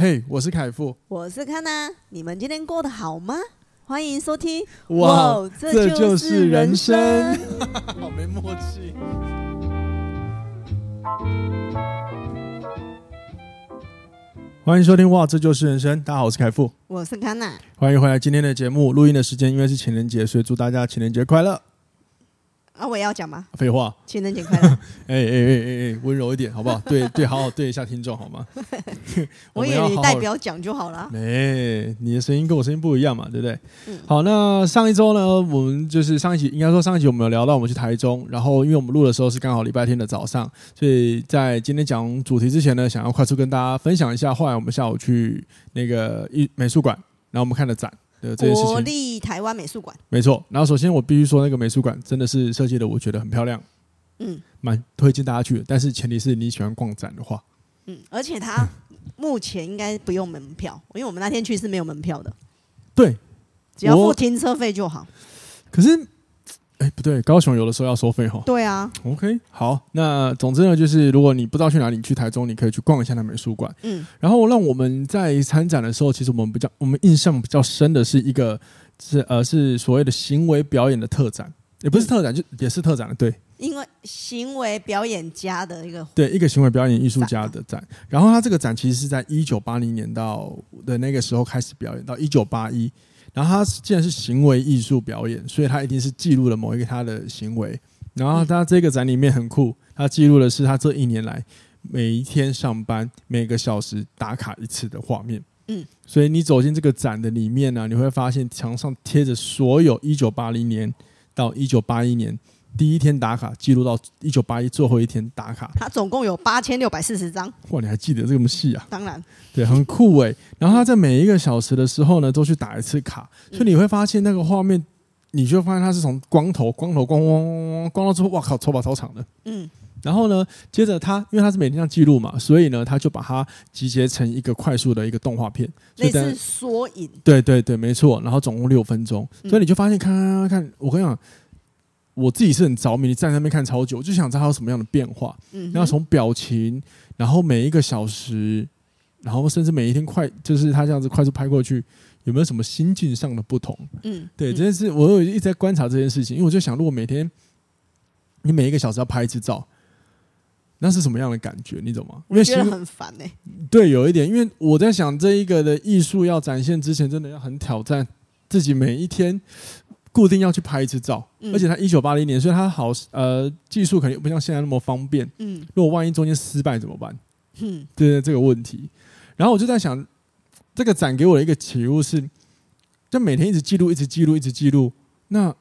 嘿，我是凯富，我是康娜，你们今天过得好吗？欢迎收听，哇，这就是人生，好没默契。欢迎收听哇，这就是人生。大家好，我是凯富，我是康娜，欢迎回来。今天的节目录音的时间因为是情人节，所以祝大家情人节快乐。啊，我也要讲吗？废话，情人节快乐！哎，温柔一点好不好？对对，好好对一下听众好吗？我以为你代表讲就好了。没，你的声音跟我声音不一样嘛，对不对？嗯、好，那上一周呢，我们就是上一集，应该说上一集我们有聊到我们去台中，然后因为我们录的时候是刚好礼拜天的早上，所以在今天讲主题之前呢，想要快速跟大家分享一下，后来我们下午去那个美术馆，然后我们看了展。国立台湾美术馆，没错。然后首先我必须说，那个美术馆真的是设计的，我觉得很漂亮，嗯，蛮推荐大家去的。但是前提是你喜欢逛展的话，嗯，而且它目前应该不用门票，因为我们那天去是没有门票的，对，只要付停车费就好。可是，哎，不对，高雄有的时候要收费哈。对啊 ，OK， 好，那总之呢，就是如果你不知道去哪里，你去台中，你可以去逛一下那美术馆。嗯，然后让我们在参展的时候，其实我们印象比较深的是一个是所谓的行为表演的特展，也不是特展，就也是特展的，对。因为行为表演家的一个对一个行为表演艺术家的展，然后他这个展其实是在1980年到的那个时候开始表演到1981。然后他既然是行为艺术表演，所以他一定是记录了某一个他的行为。然后他这个展里面很酷，他记录的是他这一年来每一天上班每个小时打卡一次的画面。嗯，所以你走进这个展的里面呢、啊，你会发现墙上贴着所有1980年到1981年第一天打卡记录到1981最后一天打卡。他总共有8640张。哇，你还记得这么细啊？当然。对，很酷耶。然后他在每一个小时的时候呢，都去打一次卡，所以你会发现那个画面，你就发现它是从光到最后，哇靠，头发超长的。嗯。然后呢，接着他因为他是每天这样记录嘛，所以呢，他就把它集结成一个快速的一个动画片，类似缩影。对对对，没错。然后总共6分钟，所以你就发现看，我跟你讲。我自己是很着迷，站在那边看超久，就想知道它有什么样的变化。嗯，然后从表情，然后每一个小时，然后甚至每一天就是它这样子快速拍过去，有没有什么心境上的不同？嗯，对，这件事我有一直在观察这件事情，因为我就想，如果每天你每一个小时要拍一次照，那是什么样的感觉？你懂吗？我觉得很烦欸。对，有一点，因为我在想这一个的艺术要展现之前，真的要很挑战自己每一天。固定要去拍一次照，而且他1980年，所以他好技术可能不像现在那么方便。嗯，如果万一中间失败怎么办？嗯，对这个问题。然后我就在想，这个展给我的一个启悟是，就每天一直记录，那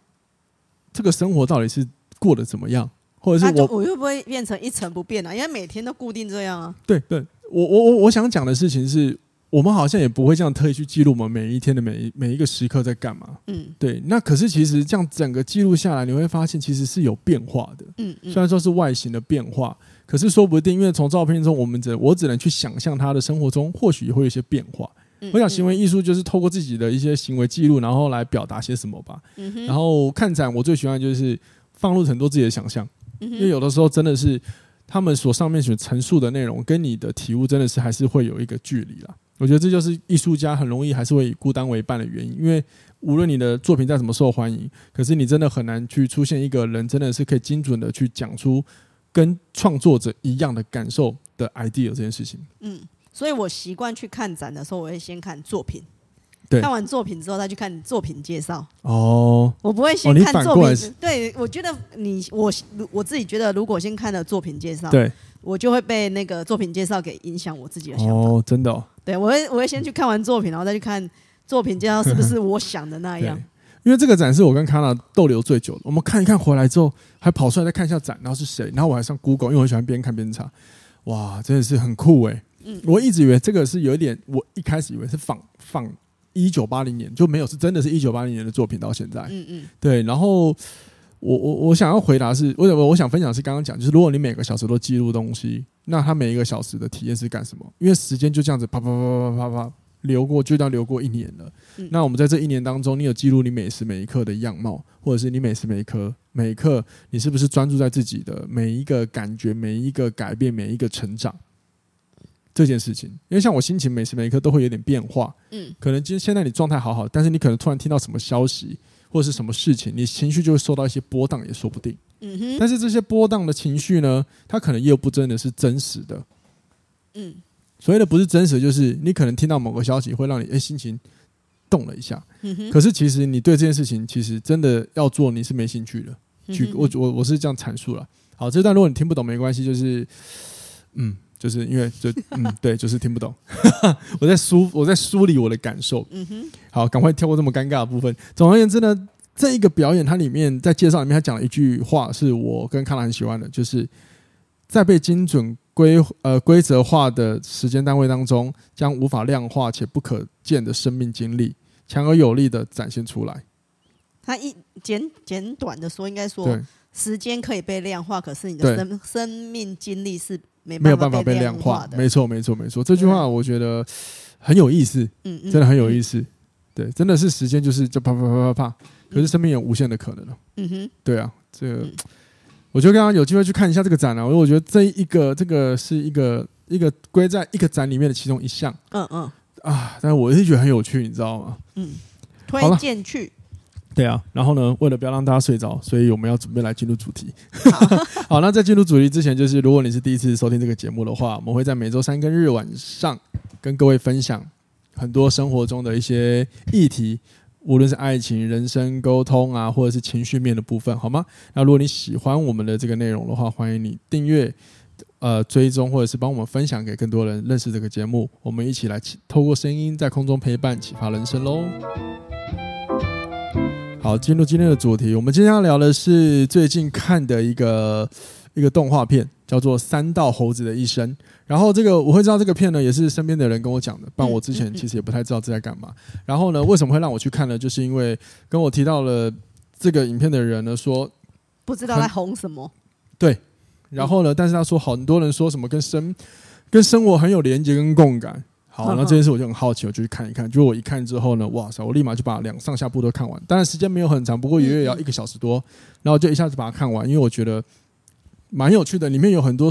这个生活到底是过得怎么样，或者是我会不会变成一成不变啊？因为每天都固定这样啊。对对，我想讲的事情是。我们好像也不会这样特意去记录我们每一天的每一个时刻在干嘛。嗯，对。那可是其实这样整个记录下来，你会发现其实是有变化的。嗯，虽然说是外形的变化，可是说不定因为从照片中，我只能去想象他的生活中或许也会有一些变化。我想行为艺术就是透过自己的一些行为记录，然后来表达些什么吧。嗯，然后看展，我最喜欢的就是放入很多自己的想象，因为有的时候真的是他们所上面所陈述的内容跟你的体悟真的是还是会有一个距离啦。我觉得这就是艺术家很容易还是会以孤单为伴的原因，因为无论你的作品再怎么受欢迎，可是你真的很难去出现一个人真的是可以精准的去讲出跟创作者一样的感受的 idea 这件事情。嗯，所以我习惯去看展的时候，我会先看作品，对，看完作品之后再去看作品介绍。哦，我不会先看作品。哦，对，我觉得我自己觉得，如果先看了作品介绍，对，我就会被那个作品介绍给影响我自己的想法。哦，真的哦。对，我会先去看完作品，然后再去看作品介绍是不是我想的那样。因为这个展是我跟 Kana 逗留最久的，我们看一看回来之后，还跑出来再看一下展，然后是谁，然后我还上 Google， 因为我喜欢边看边查。哇，真的是很酷哎！嗯，我一直以为这个是有一点，我一开始以为是仿1980年，就没有是真的是1980年的作品到现在。嗯，对。然后我想要回答是，我想分享是刚刚讲，就是如果你每个小时都记录东西。那他每一个小时的体验是干什么？因为时间就这样子啪啪啪啪啪啪流过，就这样流过一年了。嗯，那我们在这一年当中，你有记录你每时每一刻的样貌，或者是你每时每一刻，你是不是专注在自己的每一个感觉、每一个改变、每一个成长？这件事情，因为像我心情每时每刻都会有点变化，嗯，可能今现在你状态好好，但是你可能突然听到什么消息或是什么事情，你情绪就会受到一些波荡也说不定，嗯哼，但是这些波荡的情绪呢，它可能又不真的是真实的，嗯，所谓的不是真实就是你可能听到某个消息会让你心情动了一下，嗯，可是其实你对这件事情其实真的要做你是没兴趣的，嗯，我是这样阐述了。好，这段如果你听不懂没关系，就是嗯，就是因为就嗯，对，就是听不懂我在梳理我的感受，嗯哼，好，赶快跳过这么尴尬的部分。总而言之呢，这一个表演它里面在介绍里面他讲了一句话是我跟Kana很喜欢的，就是在被精准规则化的时间单位当中，将无法量化且不可见的生命经历强而有力的展现出来。他简短的说，应该说时间可以被量化，可是你的生命经历是没有办法被量化的。没错没错没错，这句话我觉得很有意思，嗯嗯，真的很有意思，嗯嗯，对，真的是时间就是就啪啪啪啪啪，可是生命有无限的可能，嗯哼，对啊，这个，嗯，我就刚刚有机会去看一下这个展啊，我觉得这个是一个归在一个展里面的其中一项，嗯嗯啊，但是我是觉得很有趣，你知道吗？嗯，推荐去。对啊，然后呢，为了不要让大家睡着，所以我们要准备来进入主题。好，那在进入主题之前，就是如果你是第一次收听这个节目的话，我们会在每周三跟日晚上跟各位分享很多生活中的一些议题。无论是爱情、人生、沟通啊，或者是情绪面的部分，好吗？那如果你喜欢我们的这个内容的话，欢迎你订阅、追踪，或者是帮我们分享给更多人认识这个节目。我们一起来透过声音在空中陪伴，启发人生咯。好，进入今天的主题，我们今天要聊的是最近看的一个动画片，叫做《三道猴子的一生》。然后这个我会知道这个片呢，也是身边的人跟我讲的，不然我之前其实也不太知道这在干嘛。然后呢，为什么会让我去看呢？就是因为跟我提到了这个影片的人呢，说不知道在红什么。对，然后呢，但是他说很多人说什么跟生活很有连结跟共感。好，那这件事我就很好奇，我就去看一看。就我一看之后呢，哇塞，我立马就把两上下部都看完。当然时间没有很长，不过也要1个小时多，然后就一下子把它看完，因为我觉得蛮有趣的，里面有很多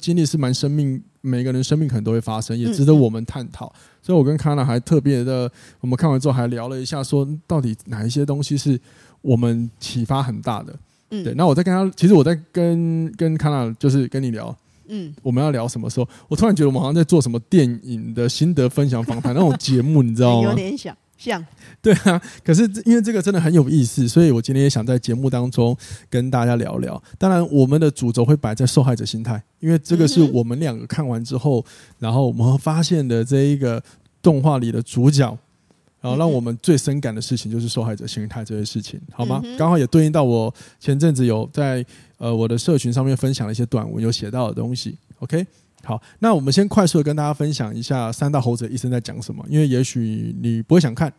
经历是蛮生命，每个人生命可能都会发生，也值得我们探讨。嗯，所以我跟Kana还特别的，我们看完之后还聊了一下，说到底哪一些东西是我们启发很大的。嗯，对。那我在跟他，其实我在跟Kana就是跟你聊，嗯，我们要聊什么时候？我突然觉得我们好像在做什么电影的心得分享访谈那种节目，你知道吗？有点像。对啊，可是因为这个真的很有意思，所以我今天也想在节目当中跟大家聊聊。当然我们的主轴会摆在受害者心态，因为这个是我们两个看完之后，然后我们发现的这一个动画里的主角，然后让我们最深感的事情就是受害者心态这些事情，好吗？刚好也对应到我前阵子有在我的社群上面分享了一些短文有写到的东西。 OK，好，那我们先快速的跟大家分享一下《三大猴子的一生》在讲什么，因为也许你不会想看，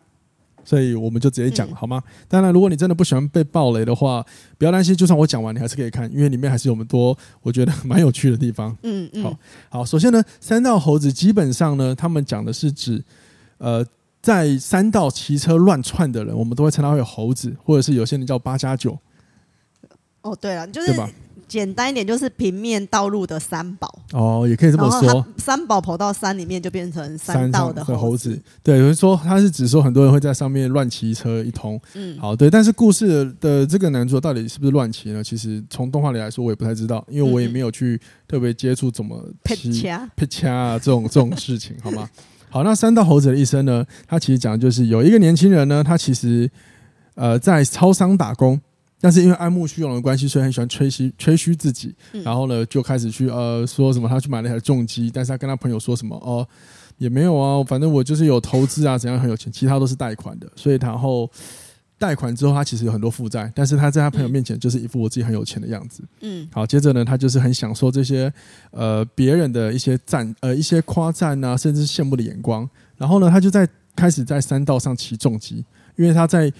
所以我们就直接讲，嗯，好吗？当然如果你真的不喜欢被爆雷的话，不要担心，就算我讲完你还是可以看，因为里面还是有很多我觉得蛮有趣的地方。嗯嗯，好，首先呢，三道猴子基本上呢，他们讲的是指在山道骑车乱窜的人，我们都会称他为猴子，或者是有些人叫8+9。哦，对了，就是对吧，简单一点就是平面道路的三宝，哦，也可以这么说。三宝跑到山里面就变成山道的猴子。对，有人说他是指说很多人会在上面乱骑车一通，嗯，好，对。但是故事的这个男主到底是不是乱骑呢？其实从动画里来说，我也不太知道，因为我也没有去特别接触怎么骑劈掐啊这种事情，好吗？好，那三道猴子的一生呢，他其实讲的就是有一个年轻人呢，他其实在超商打工。但是因为爱慕虚荣的关系，所以很喜欢吹嘘自己，嗯，然后呢就开始去说什么他去买了一台重机，但是他跟他朋友说什么哦也没有啊，反正我就是有投资啊怎样很有钱，其他都是贷款的，所以然后贷款之后他其实有很多负债，但是他在他朋友面前就是一副我自己很有钱的样子。嗯，好，接着呢他就是很享受这些别人的一些夸赞啊，甚至羡慕的眼光。然后呢他就开始在山道上骑重机，因为他在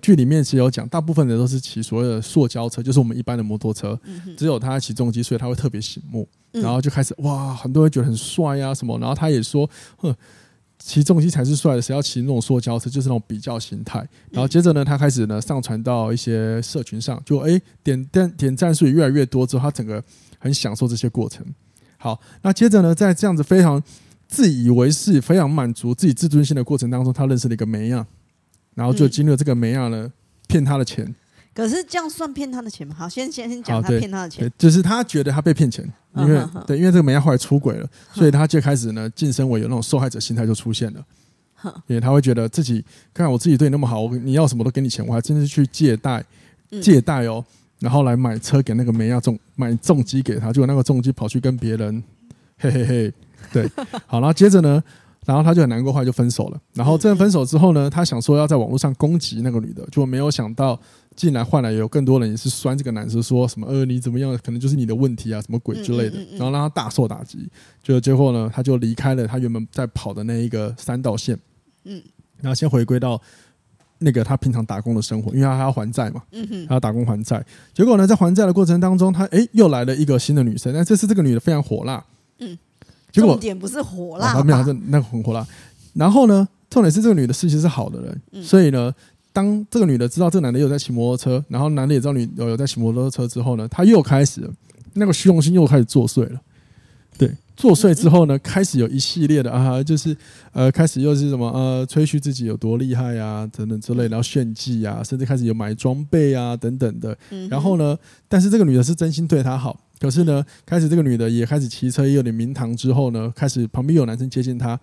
剧里面其实有讲，大部分人都是骑所谓的塑胶车，就是我们一般的摩托车，嗯，只有他骑重机，所以他会特别醒目，嗯，然后就开始哇，很多人觉得很帅啊什么，然后他也说，骑重机才是帅的，谁要骑那种塑胶车，就是那种比较心态。然后接着呢，他开始呢上传到一些社群上，就点赞数也越来越多之后，他整个很享受这些过程。好，那接着呢，在这样子非常自以为是、非常满足自己自尊心的过程当中，他认识了一个梅亚，然后就经历了这个梅亚呢骗他的钱。可是这样算骗他的钱吗？好，先讲他骗他的钱，就是他觉得他被骗钱，因为、对，因为这个梅亚后来出轨了，所以他就开始呢晋升为有那种受害者心态就出现了。因为他会觉得自己，看我自己对你那么好，你要什么都给你钱，我还真是去借贷哦，然后来买车给那个梅亚，买重机给他，结果那个重机跑去跟别人，嘿嘿嘿，对，好，然后接着呢，然后他就很难过，后来就分手了。然后这分手之后呢，他想说要在网络上攻击那个女的，就没有想到，竟然换来有更多人也是酸这个男生，说什么你怎么样，可能就是你的问题啊，什么鬼之类的，然后让他大受打击。结果呢，他就离开了他原本在跑的那一个三道线。然后先回归到那个他平常打工的生活，因为他要还债嘛，他要打工还债。结果呢，在还债的过程当中，他又来了一个新的女生，但这次这个女的非常火辣。结果重点不是火辣吧，没有，那个很火辣。然后呢，重点是这个女的其实是好的人，所以呢，当这个女的知道这个男的有在骑摩托车，然后男的也知道女的有在骑摩托车之后呢，他又开始那个虚荣心又开始作祟了。对，作祟之后呢，开始有一系列的就是开始又是什么吹嘘自己有多厉害啊等等之类，然后炫技啊，甚至开始有买装备啊等等的。然后呢，但是这个女的是真心对她好，可是呢，开始这个女的也开始骑车，也有点名堂之后呢，开始旁边有男生接近她，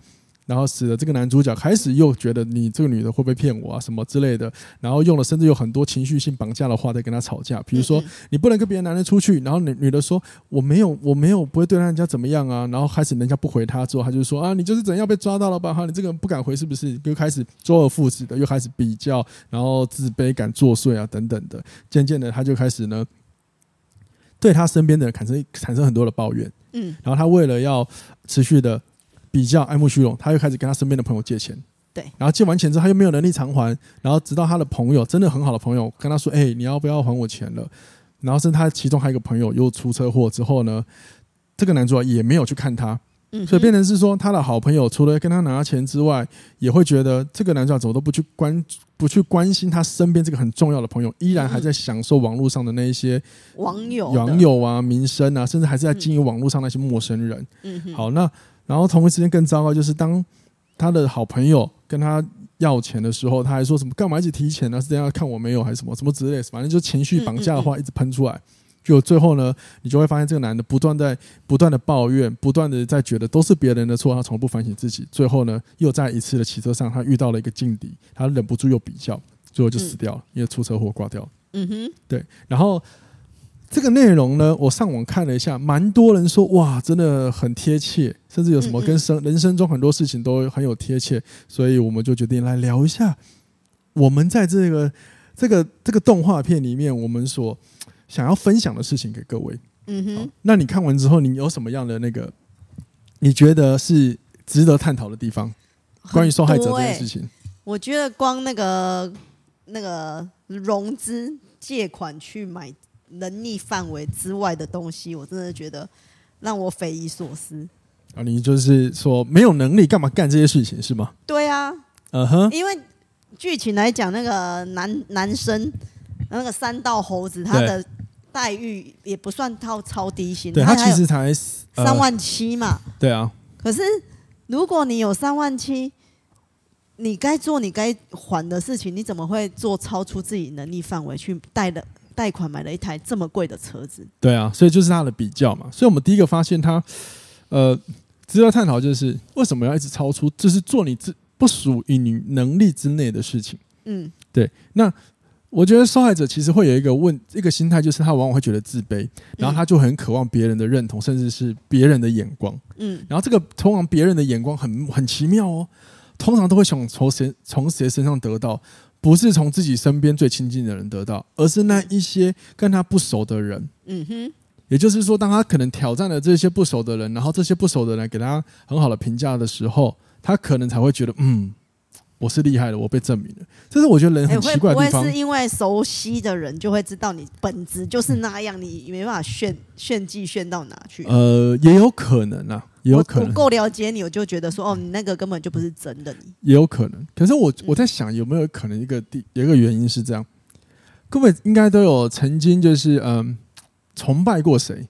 然后使得这个男主角开始又觉得你这个女的会不会骗我啊什么之类的，然后用了甚至有很多情绪性绑架的话在跟她吵架，比如说你不能跟别的男人出去，然后女的说我没有不会对人家怎么样啊，然后开始人家不回她之后，她就说你就是怎样被抓到了吧，你这个人不敢回是不是，又开始周而复始的又开始比较，然后自卑感作祟啊等等的，渐渐的她就开始呢对她身边的人产生很多的抱怨，然后她为了要持续的比较爱慕虚荣，他又开始跟他身边的朋友借钱，对，然后借完钱之后他又没有能力偿还，然后直到他的朋友真的很好的朋友跟他说你要不要还我钱了，然后甚至他其中还有一个朋友又出车祸之后呢，这个男主角也没有去看他，所以变成是说他的好朋友除了跟他拿钱之外，也会觉得这个男主角怎么都不去关心他身边这个很重要的朋友，依然还在享受网络上的那一些网友啊名声啊，甚至还是在经营网络上那些陌生人。好，那然后同一时间更糟糕，就是当他的好朋友跟他要钱的时候，他还说什么干嘛一起提钱啊，是这样看我没有还是什么什么之类的，反正就情绪绑架的话一直喷出来，就最后呢，你就会发现这个男的不断的抱怨，不断的在觉得都是别人的错，他从不反省自己，最后呢又在一次的骑车上他遇到了一个劲敌，他忍不住又比较，最后就死掉了，因为出车祸挂掉了。对，然后这个内容呢，我上网看了一下，蛮多人说哇，真的很贴切，甚至有什么跟人生中很多事情都很有贴切，所以我们就决定来聊一下，我们在这个动画片里面，我们所想要分享的事情给各位。那你看完之后，你有什么样的那个，你觉得是值得探讨的地方？关于受害者这件事情，我觉得光那个融资借款去买能力范围之外的东西，我真的觉得让我匪夷所思。你就是说没有能力干嘛干这些事情是吗？对啊，因为剧情来讲，那个男生那个三道猴子，他的待遇也不算超低薪，对，他其实才3.7万嘛。对啊，可是如果你有3.7万，你该做你该还的事情，你怎么会做超出自己能力范围去贷款买了一台这么贵的车子？对啊，所以就是他的比较嘛。所以我们第一个发现他，值得探讨就是为什么要一直超出，就是做你不属于你能力之内的事情。对。那我觉得受害者其实会有一个心态，就是他往往会觉得自卑，然后他就很渴望别人的认同，甚至是别人的眼光。然后这个通常别人的眼光很奇妙哦，通常都会想从谁身上得到。不是从自己身边最亲近的人得到，而是那一些跟他不熟的人。也就是说，当他可能挑战了这些不熟的人，然后这些不熟的人给他很好的评价的时候，他可能才会觉得，我是厉害的，我被证明了。这是我觉得人很奇怪的地方。会不会是因为熟悉的人就会知道你本质就是那样，你没办法炫技到哪去？也有可能啊。也有可能我够了解你，我就觉得说，你那个根本就不是真的你。也有可能，可是我在想，有没有可能有一个原因是这样？各位应该都有曾经就是崇拜过谁？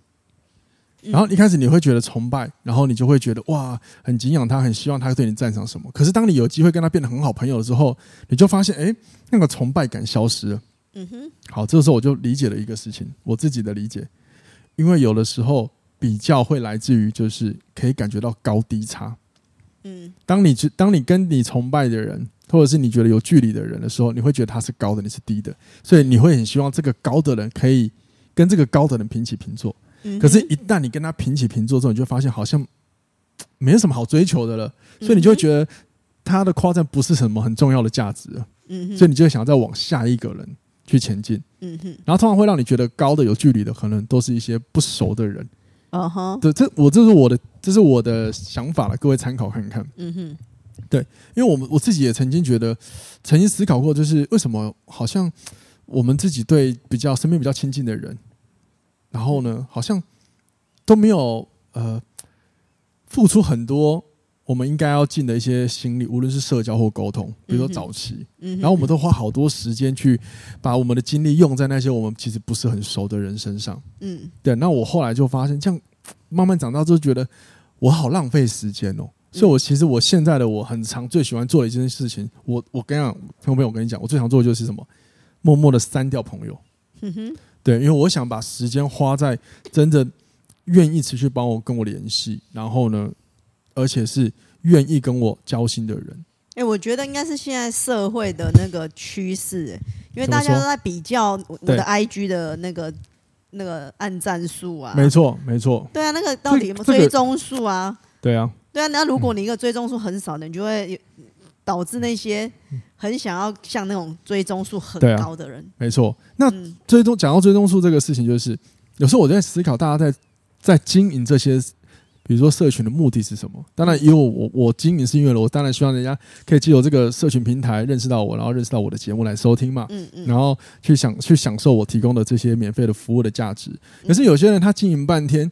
然后一开始你会觉得崇拜，然后你就会觉得哇，很敬仰他，很希望他对你赞赏什么。可是当你有机会跟他变得很好朋友的时候，你就发现哎，那个崇拜感消失了。嗯哼，好，这个时候我就理解了一个事情，我自己的理解，因为有的时候比较会来自于就是可以感觉到高低差。嗯，当你跟你崇拜的人，或者是你觉得有距离的人的时候，你会觉得他是高的，你是低的，所以你会很希望这个高的人可以跟这个高的人平起平坐。可是一旦你跟他平起平坐之后，你就发现好像没有什么好追求的了，所以你就会觉得他的夸赞不是什么很重要的价值了，所以你就会想再往下一个人去前进。然后通常会让你觉得高的有距离的可能都是一些不熟的人。对，这是我的想法了，各位参考看看。对，因为我自己也曾经思考过，就是为什么好像我们自己对身边比较亲近的人，然后呢，好像都没有付出很多我们应该要尽的一些心力，无论是社交或沟通，比如说早期，然后我们都花好多时间去把我们的精力用在那些我们其实不是很熟的人身上。对。那我后来就发现，这样慢慢长大之后，觉得我好浪费时间哦。所以其实我现在的我很常最喜欢做的一件事情，我跟你讲，听朋友，我跟你讲，我最常做的就是什么，默默的删掉朋友。对，因为我想把时间花在真的愿意持续跟我联系，然后呢，而且是愿意跟我交心的人。我觉得应该是现在社会的那个趋势，因为大家都在比较我的 IG 的那个按赞数啊。没错。对啊，那个到底有没有追踪数啊？对啊，那如果你一个追踪数很少的，你就会导致那些很想要像那种追踪数很高的人。没错。那讲到追踪数这个事情，就是有时候我在思考，大家在经营这些，比如说社群的目的是什么？当然，因为我经营是因为我当然希望人家可以藉由这个社群平台认识到我，然后认识到我的节目来收听嘛，然后去享受我提供的这些免费的服务的价值。可是有些人他经营半天，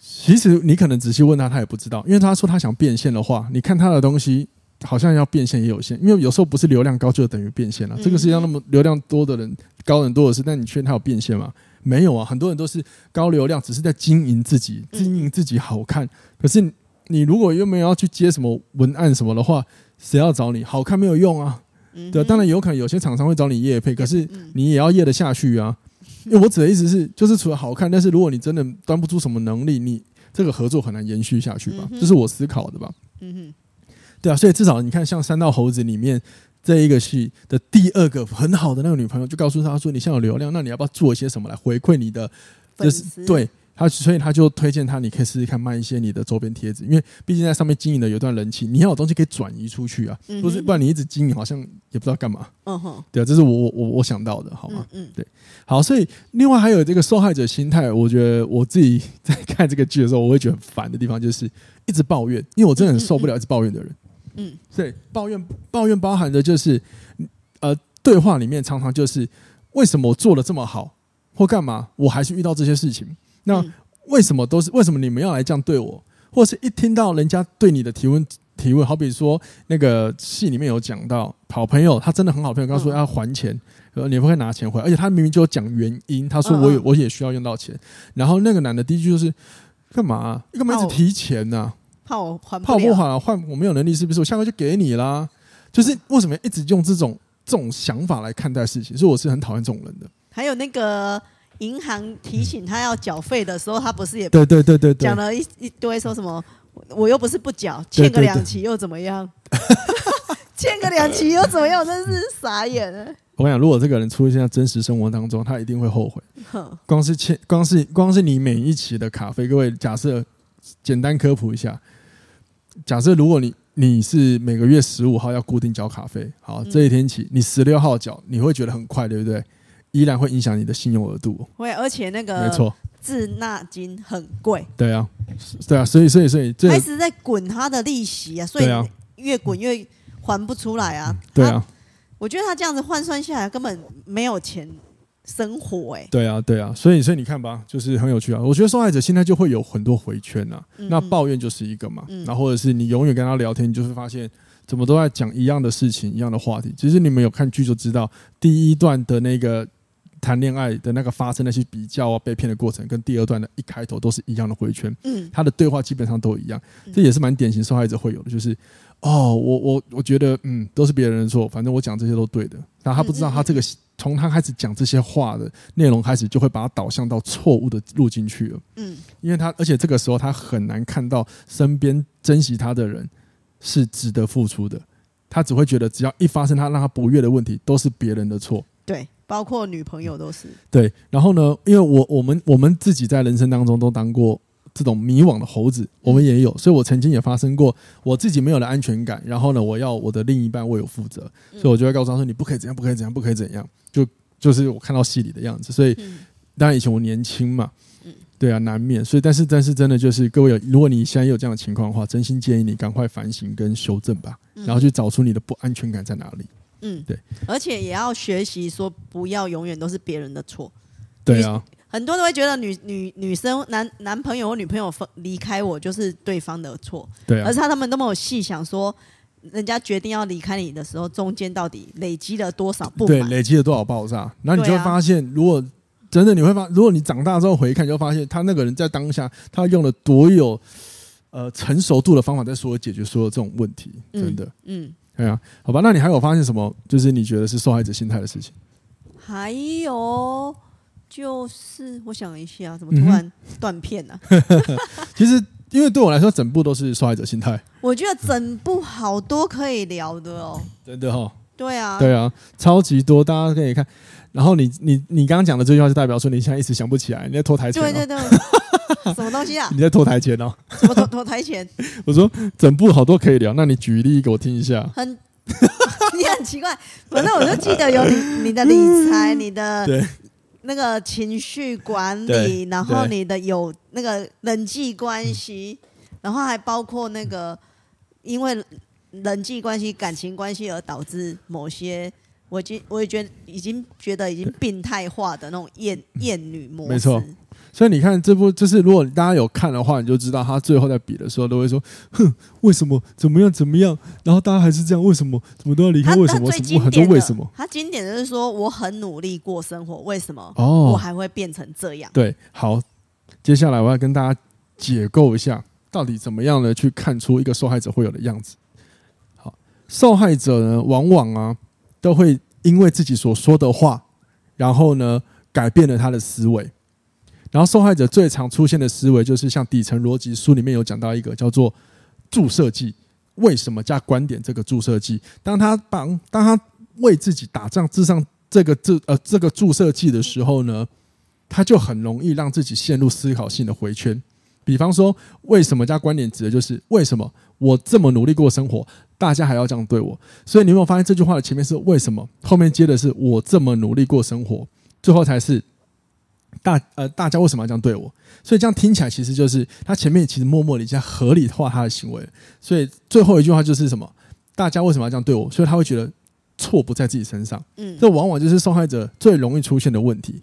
其实你可能仔细问他，他也不知道，因为他说他想变现的话，你看他的东西好像要变现也有限，因为有时候不是流量高就等于变现了。这个世界上那么流量多的人，高人多的是，但你确定他有变现吗？没有啊，很多人都是高流量，只是在经营自己好看。可是你如果又没有要去接什么文案什么的话，谁要找你？好看没有用啊。对，当然有可能有些厂商会找你业配，可是你也要业得下去啊。因为我指的意思是，就是除了好看，但是如果你真的端不出什么能力，你这个合作很难延续下去吧？这是我思考的吧。对啊，所以至少你看，像《山道猴子》里面这一个戏的第二个很好的那个女朋友，就告诉他说：“你现在有流量，那你要不要做一些什么来回馈你的？”就是对他，所以他就推荐他，你可以试试看卖一些你的周边贴纸，因为毕竟在上面经营的有段人气，你要有东西可以转移出去啊，不然你一直经营好像也不知道干嘛。对啊，这是我想到的，好吗？对，好，所以另外还有这个受害者心态，我觉得我自己在看这个剧的时候，我会觉得很烦的地方就是一直抱怨，因为我真的很受不了一直抱怨的人。所以抱怨包含的就是，对话里面常常就是为什么我做的这么好，或干嘛，我还是遇到这些事情。那为什么你们要来这样对我？或是一听到人家对你的提问，好比说那个戏里面有讲到，好朋友他真的很好朋友，跟他说要还钱，你不会拿钱回来，而且他明明就有讲原因，他说我也需要用到钱。然后那个男的第一句就是干嘛啊？你干嘛一直提钱呢？怕我还不了，怕我不还，我没有能力，是不是？我下个就给你啦。就是为什么一直用这种想法来看待事情，所以我是很讨厌这种人的。还有那个银行提醒他要缴费的时候，他不是也对讲了一堆说什么？我又不是不缴，欠个2期又怎么样？欠个2期又怎么样？真是傻眼了。我跟你讲，如果这个人出现在真实生活当中，他一定会后悔。光是你每一期的卡费，各位假设简单科普一下。假设如果你是每个月15号要固定缴卡费，好，这一天起你16号缴，你会觉得很快，对不对？依然会影响你的信用额度。会，而且那个没错，滞纳金很贵。对啊，所以开始在滚他的利息啊，所以越滚越还不出来啊。对啊，我觉得他这样子换算下来根本没有钱生活。对啊，所以你看吧，就是很有趣啊。我觉得受害者心态就会有很多回圈啊，那抱怨就是一个嘛，然后或者是你永远跟他聊天，你就会发现怎么都在讲一样的事情，一样的话题。其实你们有看剧就知道，第一段的那个谈恋爱的那个发生那些比较啊被骗的过程，跟第二段的一开头都是一样的回圈，他的对话基本上都一样，这也是蛮典型受害者会有的，就是哦，我觉得都是别人的错，反正我讲这些都对的，但他不知道他这个从他开始讲这些话的内容开始，就会把他导向到错误的路径去了，因为他而且这个时候他很难看到身边珍惜他的人是值得付出的，他只会觉得只要一发生他让他不悦的问题，都是别人的错，对，包括女朋友都是，对。然后呢，因为我们自己在人生当中都当过这种迷惘的猴子，我们也有，所以我曾经也发生过我自己没有的安全感，然后呢我要我的另一半为我负责，所以我就会告诉他说你不可以怎样不可以怎样不可以怎样，就是我看到戏里的样子，所以当然以前我年轻嘛，对啊，难免。所以但是真的就是各位有，如果你现在有这样的情况的话，真心建议你赶快反省跟修正吧，然后去找出你的不安全感在哪里，对，而且也要学习说不要永远都是别人的错，对啊，很多人都会觉得 女生 男朋友或女朋友离开我就是对方的错，对啊，而是他们都没有细想说人家决定要离开你的时候中间到底累积了多少不满，对，累积了多少爆炸，然后你就会发现，如果真的你会发现，如果你长大之后回看，你就发现他那个人在当下他用了多有成熟度的方法在所有解决所有这种问题，真的，对啊，好吧，那你还有发现什么？就是你觉得是受害者心态的事情？还有就是，我想一下，怎么突然断片呢、啊？其实，因为对我来说，整部都是受害者心态。我觉得整部好多可以聊的哦，真的哦。对啊，对啊，超级多，大家可以看。然后你刚刚讲的这句话，就代表说你现在一时想不起来，你在拖台前、哦。对对对。什么东西啊？你在拖台前哦？什么拖台前？我说整部好多可以聊，那你举例给我听一下。你很奇怪，反正我就记得有你的理财，你的那个情绪管理，然后你的有那个人际关系，然后还包括那个因为人际关系、感情关系而导致某些。我也觉得已经病态化的那种厌女模式，没错。所以你看这部，就是如果大家有看的话，你就知道他最后在比的时候都会说，哼，为什么怎么样怎么样，然后大家还是这样，为什么怎么都要离开，为什么很多为什么？他经典的是说，我很努力过生活，为什么我还会变成这样？对，好，接下来我要跟大家解构一下，到底怎么样的去看出一个受害者会有的样子。好，受害者呢，往往啊。都会因为自己所说的话，然后呢改变了他的思维。然后受害者最常出现的思维就是像底层逻辑书里面有讲到一个叫做注射剂，为什么加观点这个注射剂？当他为自己打仗制上这个注射剂的时候呢，他就很容易让自己陷入思考性的回圈。比方说，为什么加观点指的就是为什么我这么努力过生活，大家还要这样对我？所以你有没有发现这句话的前面是为什么，后面接的是我这么努力过生活，最后才是大家为什么要这样对我？所以这样听起来其实就是他前面其实默默的在合理化他的行为，所以最后一句话就是什么？大家为什么要这样对我？所以他会觉得错不在自己身上。这往往就是受害者最容易出现的问题。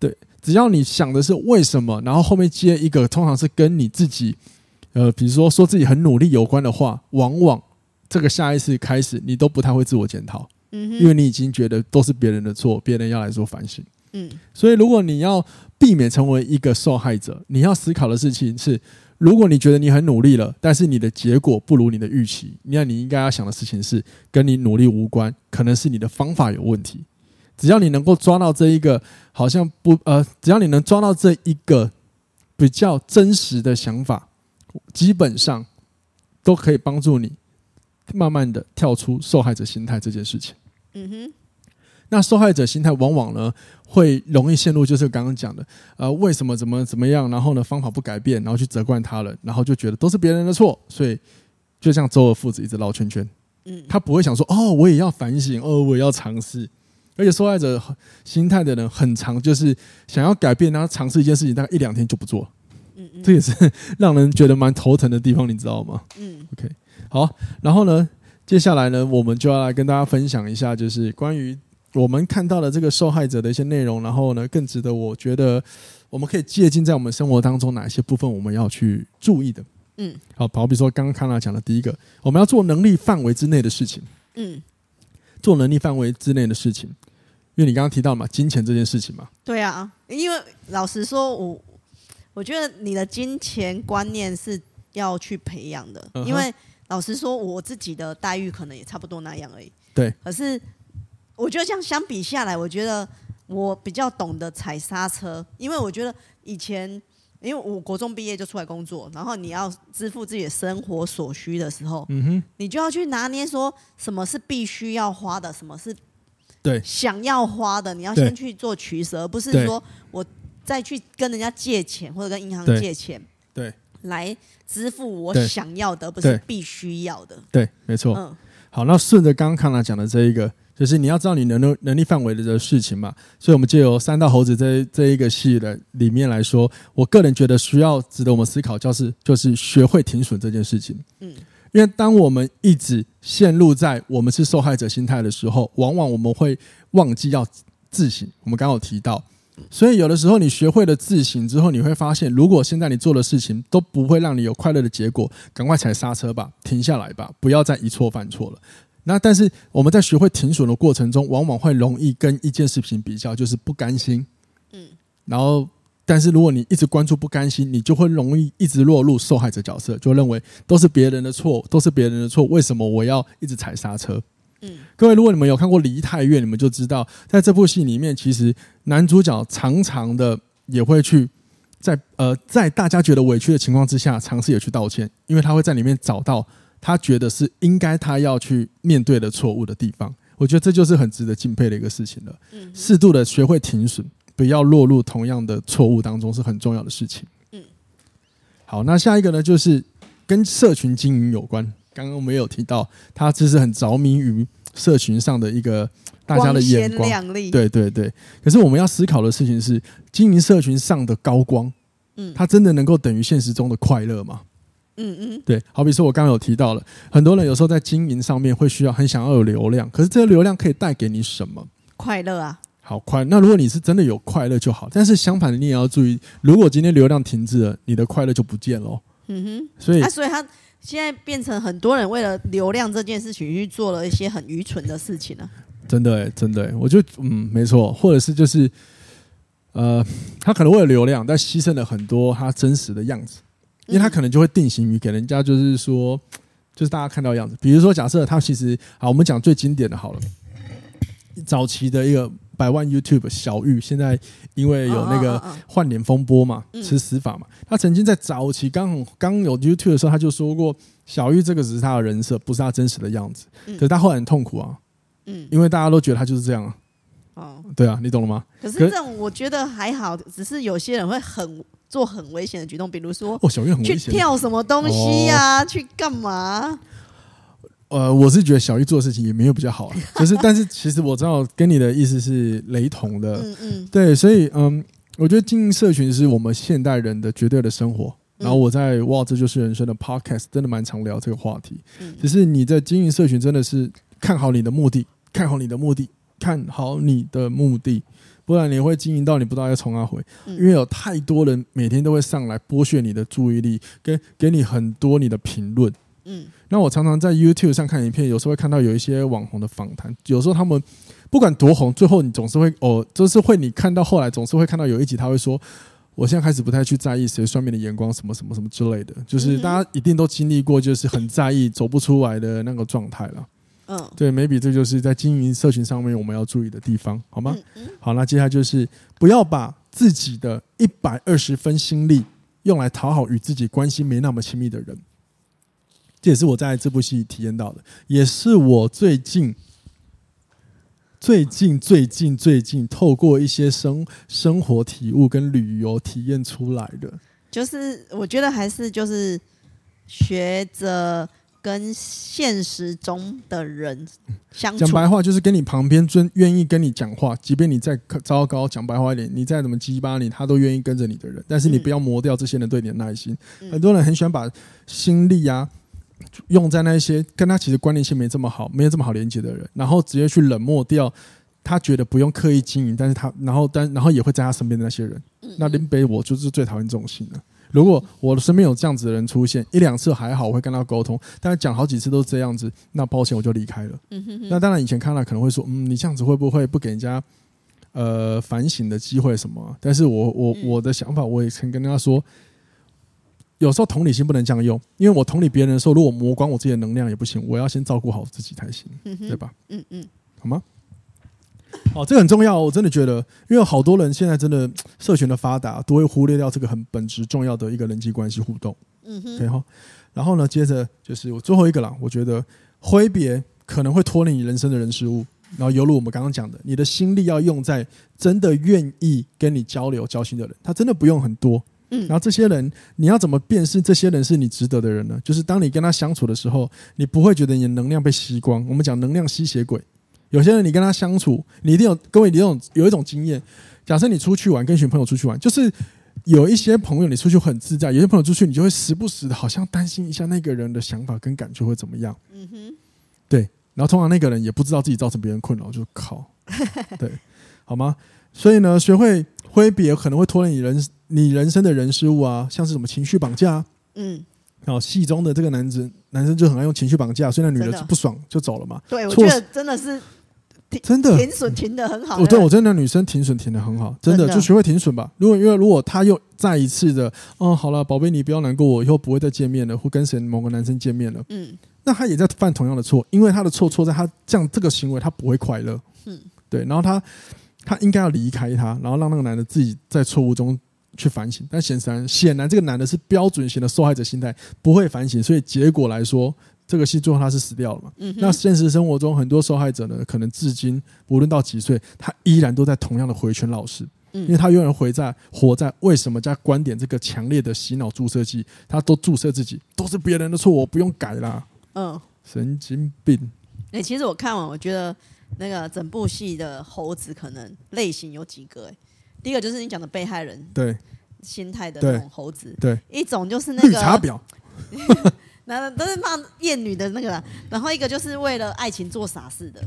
对，只要你想的是为什么，然后后面接一个通常是跟你自己比如说自己很努力有关的话，往往这个下意识开始你都不太会自我检讨，因为你已经觉得都是别人的错，别人要来做反省。所以如果你要避免成为一个受害者，你要思考的事情是，如果你觉得你很努力了，但是你的结果不如你的预期，那你应该要想的事情是跟你努力无关，可能是你的方法有问题。只要你能够抓到这一个好像不只要你能抓到这一个比较真实的想法，基本上都可以帮助你慢慢的跳出受害者心态这件事情。那受害者心态往往呢会容易陷入就是刚刚讲的为什么怎么样，然后呢方法不改变，然后去责怪他人，然后就觉得都是别人的错，所以就像周而复始一直绕圈圈。他不会想说哦我也要反省，哦我也要尝试。而且受害者心态的人很常就是想要改变，然后尝试一件事情大概一两天就不做了，这也是让人觉得蛮头疼的地方，你知道吗？OK， 好，然后呢，接下来呢，我们就要来跟大家分享一下，就是关于我们看到的这个受害者的一些内容，然后呢，更值得我觉得我们可以借鉴在我们生活当中哪些部分我们要去注意的。好比说刚刚Kana讲的第一个，我们要做能力范围之内的事情。做能力范围之内的事情，因为你刚刚提到嘛，金钱这件事情嘛。对啊，因为老实说我觉得你的金钱观念是要去培养的、uh-huh. 因为老实说我自己的待遇可能也差不多那样而已。对，可是我觉得这样相比下来，我觉得我比较懂得踩刹车，因为我觉得以前因为我国中毕业就出来工作，然后你要支付自己的生活所需的时候、嗯、哼，你就要去拿捏说什么是必须要花的，什么是想要花的，你要先去做取舍，而不是说我再去跟人家借钱或者跟银行借钱，对，来支付我想要的，而不是必须要的。 对， 对，没错、嗯、好，那顺着刚刚Kana讲的这一个，就是你要知道你能力范围的事情嘛，所以我们借由三道猴子这一个戏的里面来说，我个人觉得需要值得我们思考就是学会停损这件事情。嗯，因为当我们一直陷入在我们是受害者心态的时候，往往我们会忘记要自省，我们刚刚有提到，所以有的时候你学会了自省之后，你会发现如果现在你做的事情都不会让你有快乐的结果，赶快踩刹车吧，停下来吧，不要再一错犯错了。那但是我们在学会停损的过程中，往往会容易跟一件事情比较，就是不甘心。嗯，然后但是如果你一直关注不甘心，你就会容易一直落入受害者角色，就认为都是别人的错，为什么我要一直踩刹车。嗯，各位如果你们有看过梨泰院，你们就知道在这部戏里面，其实男主角常常的也会去在大家觉得委屈的情况之下，尝试也去道歉，因为他会在里面找到他觉得是应该他要去面对的错误的地方。我觉得这就是很值得敬佩的一个事情了。嗯，适度的学会停损，不要落入同样的错误当中，是很重要的事情。嗯，好，那下一个呢，就是跟社群经营有关。刚刚我们也有提到，他其实很着迷于社群上的一个大家的眼光，光鲜亮丽。对对对。可是我们要思考的事情是，经营社群上的高光，嗯，它真的能够等于现实中的快乐吗？嗯嗯，对，好比说我刚刚有提到了，很多人有时候在经营上面会需要很想要有流量，可是这个流量可以带给你什么？快乐啊，好快。那如果你是真的有快乐就好，但是相反的你也要注意，如果今天流量停滞了，你的快乐就不见了。嗯哼，所以他现在变成很多人为了流量这件事情去做了一些很愚蠢的事情啊。真的耶，真的耶，我就没错，或者是就是他可能为了流量，但牺牲了很多他真实的样子。因为他可能就会定型于给人家，就是说就是大家看到的样子。比如说假设他其实好，我们讲最经典的好了，早期的一个百万 YouTube 小玉，现在因为有那个换脸风波嘛，吃死法嘛，他曾经在早期刚有 YouTube 的时候，他就说过小玉这个只是他的人设，不是他真实的样子。可是他后来很痛苦啊，因为大家都觉得他就是这样啊。哦，对啊，你懂了吗？可是这种我觉得还好，只是有些人会做很危险的举动，比如说，小玉很危险，去跳什么东西啊，去干嘛？我是觉得小玉做的事情也没有比较好啊，就是但是其实我知道跟你的意思是雷同的，对，所以我觉得经营社群是我们现代人的绝对的生活。然后我在哇，这就是人生的 podcast 真的蛮常聊这个话题。只是你在经营社群真的是看好你的目的。不然你会经营到你不知道要从哪回，因为有太多人每天都会上来剥削你的注意力，给你很多你的评论。那我常常在 YouTube 上看影片，有时候会看到有一些网红的访谈，有时候他们不管多红，最后你总是会你看到后来总是会看到有一集他会说，我现在开始不太去在意谁酸民的眼光什么什么什么之类的，就是大家一定都经历过，就是很在意走不出来的那个状态了。对 maybe 这就是在经营社群上面我们要注意的地方，好吗？好，那接下来就是不要把自己的120分心力用来讨好与自己关系没那么亲密的人。这也是我在这部戏体验到的，也是我最近透过一些生活体悟跟旅游体验出来的。就是我觉得还是就是学着跟现实中的人相处，讲白话就是跟你旁边愿意跟你讲话，即便你再糟糕，讲白话一点，你再怎么鸡巴你，他都愿意跟着你的人。但是你不要磨掉这些人对你的耐心。很多人很喜欢把心力啊用在那些跟他其实关联性没这么好连接的人，然后直接去冷漠掉他觉得不用刻意经营，但是他然后也会在他身边的那些人。那林北我就是最讨厌这种型了。如果我身边有这样子的人出现一两次还好，我会跟他沟通，但讲好几次都是这样子，那抱歉我就离开了。嗯、哼哼，那当然以前Kana可能会说，嗯，你这样子会不会不给人家反省的机会什么？但是我的想法，我也曾跟他说，有时候同理心不能这样用，因为我同理别人的时候，如果磨光我自己的能量也不行，我要先照顾好自己才行，嗯、对吧？嗯嗯，好吗？哦，这个很重要，我真的觉得，因为好多人现在真的社群的发达，都会忽略掉这个很本质重要的一个人际关系互动。嗯哼，可以哈。然后呢，接着就是我最后一个啦，我觉得挥别可能会拖累你人生的人事物，然后犹如我们刚刚讲的，你的心力要用在真的愿意跟你交流交心的人，他真的不用很多。嗯，然后这些人，你要怎么辨识这些人是你值得的人呢？就是当你跟他相处的时候，你不会觉得你的能量被吸光。我们讲能量吸血鬼。有些人你跟他相处，你一定有，各位，你有一种经验，假设你出去玩，跟一群朋友出去玩，就是有一些朋友你出去很自在，有些朋友出去你就会时不时的好像担心一下那个人的想法跟感觉会怎么样。嗯哼，对，然后通常那个人也不知道自己造成别人困扰，就靠，对，好吗？所以呢，学会挥别可能会拖累你人生的人事物啊，像是什么情绪绑架、啊、嗯。然后戏中的这个男生就很爱用情绪绑架，所以那女的不爽就走了嘛。对，我觉得真的是真的停损停得很好。我对我真的女生停损停得很好，真的就学会停损吧。如果她又再一次的，哦，好了，宝贝，你不要难过，我以后不会再见面了，或跟谁某个男生见面了。嗯，那她也在犯同样的错，因为她的错在她这样这个行为，她不会快乐。嗯，对，然后她应该要离开他，然后让那个男的自己在错误中去反省。但显然这个男的是标准型的受害者心态，不会反省，所以结果来说，这个戏最后他是死掉了嘛。嗯，那现实生活中很多受害者呢，可能至今无论到几岁，他依然都在同样的回圈绕式。嗯，因为他永远活在为什么加观点这个强烈的洗脑注射剂，他都注射自己都是别人的错，我不用改啦。嗯，神经病。欸，其实我看完我觉得那个整部戏的猴子可能类型有几个。欸，第一个就是你讲的被害人对心态的那种猴子，对，一种就是那个绿茶婊，都是骂艳女的那个。然后一个就是为了爱情做傻事的，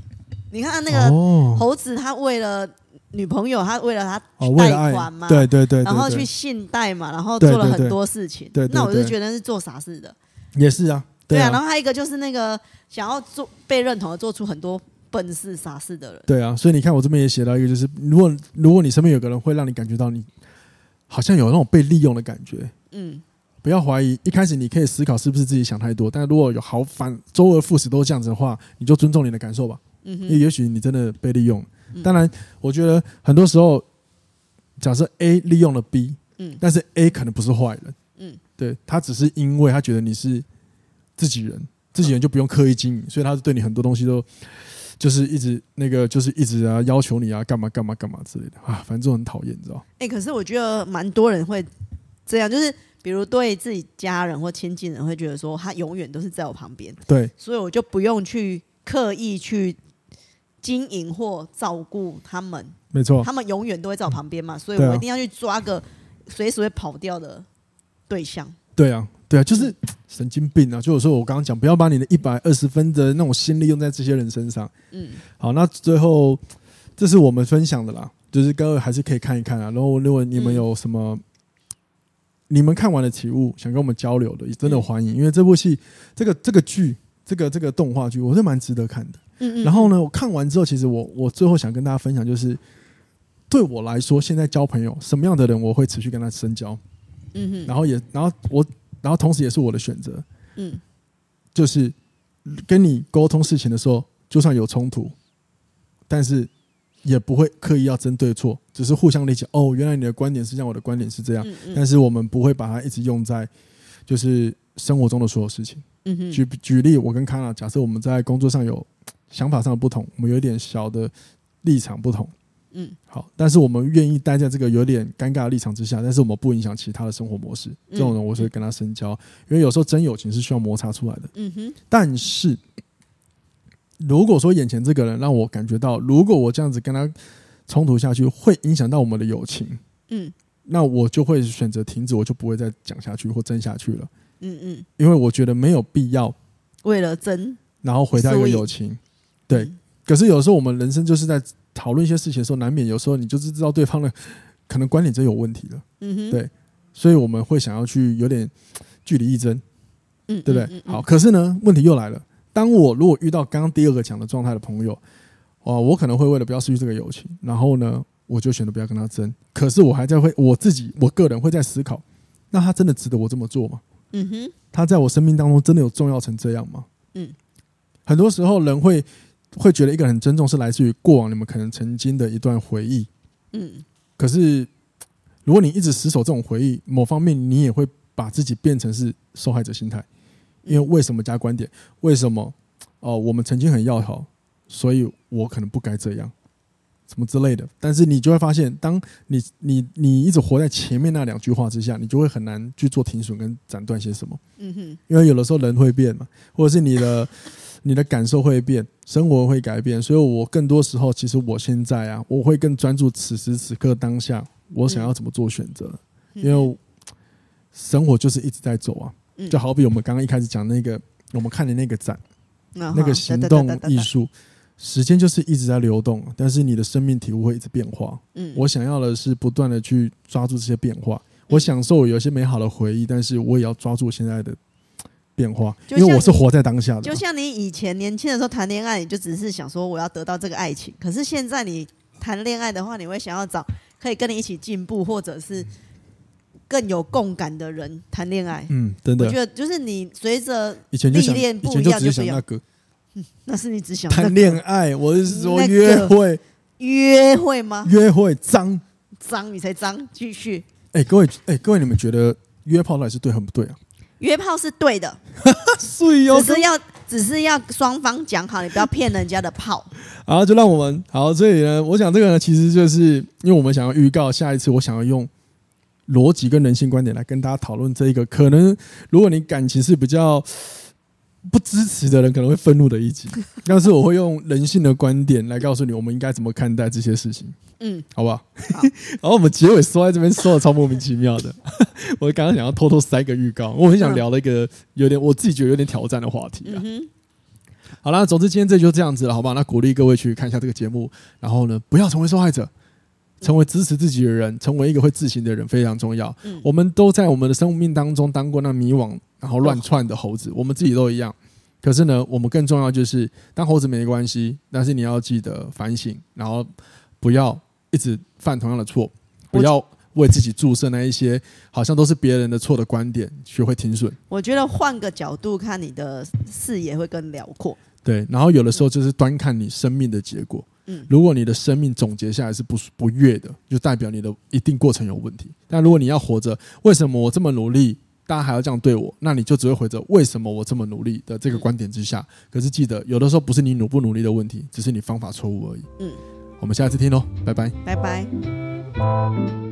你看那个猴子，他为了女朋友，他为了他贷款嘛，对对对，然后去信贷嘛，然后做了很多事情。对，那我就觉得是做傻事的，也是啊，对啊。然后还有一个就是那个想要做被认同的，做出很多笨事傻事的人。对啊，所以你看我这边也写到一个，就是如果你身边有个人会让你感觉到你好像有那种被利用的感觉，嗯，不要怀疑，一开始你可以思考是不是自己想太多，但如果有好反周而复始都是这样子的话，你就尊重你的感受吧。嗯哼，因为也许你真的被利用。嗯，当然我觉得很多时候假设 A 利用了 B，嗯，但是 A 可能不是坏人。嗯，对，他只是因为他觉得你是自己人就不用刻意经营，所以他对你很多东西都就是一直那个，就是一直啊要求你啊干嘛干嘛干嘛之类的啊，反正很讨厌，你知道。欸，可是我觉得蛮多人会这样，就是比如对自己家人或亲近人会觉得说他永远都是在我旁边，对，所以我就不用去刻意去经营或照顾他们。没错，他们永远都会在我旁边嘛，所以我一定要去抓个随时会跑掉的对象。对啊，对啊，就是神经病啊！就有时候我刚刚讲，不要把你的120分的那种心力用在这些人身上。嗯，好，那最后这是我们分享的啦，就是各位还是可以看一看啊。然后，如果你们有什么，你们看完的体悟，想跟我们交流的，也真的欢迎。因为这部戏，这个剧，这个动画剧，我是蛮值得看的。嗯嗯。然后呢，我看完之后，其实我最后想跟大家分享，就是对我来说，现在交朋友，什么样的人我会持续跟他深交。嗯哼，然后同时也是我的选择。嗯，就是跟你沟通事情的时候，就算有冲突，但是也不会刻意要针对错，只是互相理解。哦，原来你的观点是这样，我的观点是这样。嗯嗯，但是我们不会把它一直用在就是生活中的所有事情。嗯哼，举例，我跟Kana，假设我们在工作上有想法上的不同，我们有一点小的立场不同。嗯，好，但是我们愿意待在这个有点尴尬的立场之下，但是我们不影响其他的生活模式。这种人我是会跟他深交，因为有时候真友情是需要摩擦出来的。嗯哼，但是如果说眼前这个人让我感觉到，如果我这样子跟他冲突下去，会影响到我们的友情，嗯，那我就会选择停止，我就不会再讲下去或争下去了。嗯嗯，因为我觉得没有必要为了争，然后毁掉一个友情。对，嗯，可是有时候我们人生就是在讨论一些事情的时候，难免有时候你就是知道对方的可能观点真有问题了。嗯哼，对，所以我们会想要去有点据理力争，嗯，对不对？好，可是呢，问题又来了。当我如果遇到刚刚第二个讲的状态的朋友，我可能会为了不要失去这个友情，然后呢，我就选择不要跟他争。可是我还在会我自己，我个人会在思考，那他真的值得我这么做吗？嗯哼，他在我生命当中真的有重要成这样吗？嗯，很多时候人会觉得一个人很尊重是来自于过往你们可能曾经的一段回忆。嗯，可是如果你一直死守这种回忆，某方面你也会把自己变成是受害者心态。因为为什么加观点？为什么我们曾经很要好，所以我可能不该这样，什么之类的。但是你就会发现，当你一直活在前面那两句话之下，你就会很难去做停损跟斩断些什么。嗯哼，因为有的时候人会变嘛，或者是你的感受会变，生活会改变，所以我更多时候，其实我现在啊，我会更专注此时此刻当下，我想要怎么做选择，因为生活就是一直在走啊。就好比我们刚刚一开始讲那个，我们看的那个展，那个行动艺术，时间就是一直在流动，但是你的生命体悟会一直变化。我想要的是不断的去抓住这些变化，我享受有些美好的回忆，但是我也要抓住现在的变化，因为我是活在当下的。就像你以前年轻的时候谈恋爱，你就只是想说我要得到这个爱情，可是现在你谈恋爱的话，你会想要找可以跟你一起进步，或者是更有共感的人谈恋爱。嗯，真的，我觉得就是你随着历练不一样，就只想那个，那是你只想谈恋爱。我是说约会，约会吗？约会脏脏，你才脏。继续。各位，你们觉得约炮到底是对还不对啊？约炮是对的，只是要双方讲好，你不要骗人家的炮。好，就让我们好。所以呢，我想这个呢，其实就是因为我们想要预告下一次，我想要用逻辑跟人性观点来跟大家讨论这一个可能，如果你感情是比较不支持的人，可能会愤怒的一集。但是我会用人性的观点来告诉你，我们应该怎么看待这些事情。嗯，好不好？好。然后我们结尾说在这边说的超莫名其妙的。我刚刚想要偷偷塞个预告，我很想聊了一个有点我自己觉得有点挑战的话题啊。嗯，好啦，总之今天这就这样子了，好不好？那鼓励各位去看一下这个节目，然后呢，不要成为受害者。成为支持自己的人，成为一个会自省的人非常重要。我们都在我们的生命当中当过那迷惘然后乱窜的猴子，我们自己都一样。可是呢，我们更重要就是当猴子没关系，但是你要记得反省，然后不要一直犯同样的错，不要为自己注射那一些好像都是别人的错的观点，学会停损。我觉得换个角度看，你的视野会更辽阔。对，然后有的时候就是端看你生命的结果。如果你的生命总结下来是不悦的，就代表你的一定过程有问题。但如果你要活着，为什么我这么努力，大家还要这样对我，那你就只会回着为什么我这么努力的这个观点之下。可是记得，有的时候不是你努不努力的问题，只是你方法错误而已。我们下次听咯，拜拜，拜拜。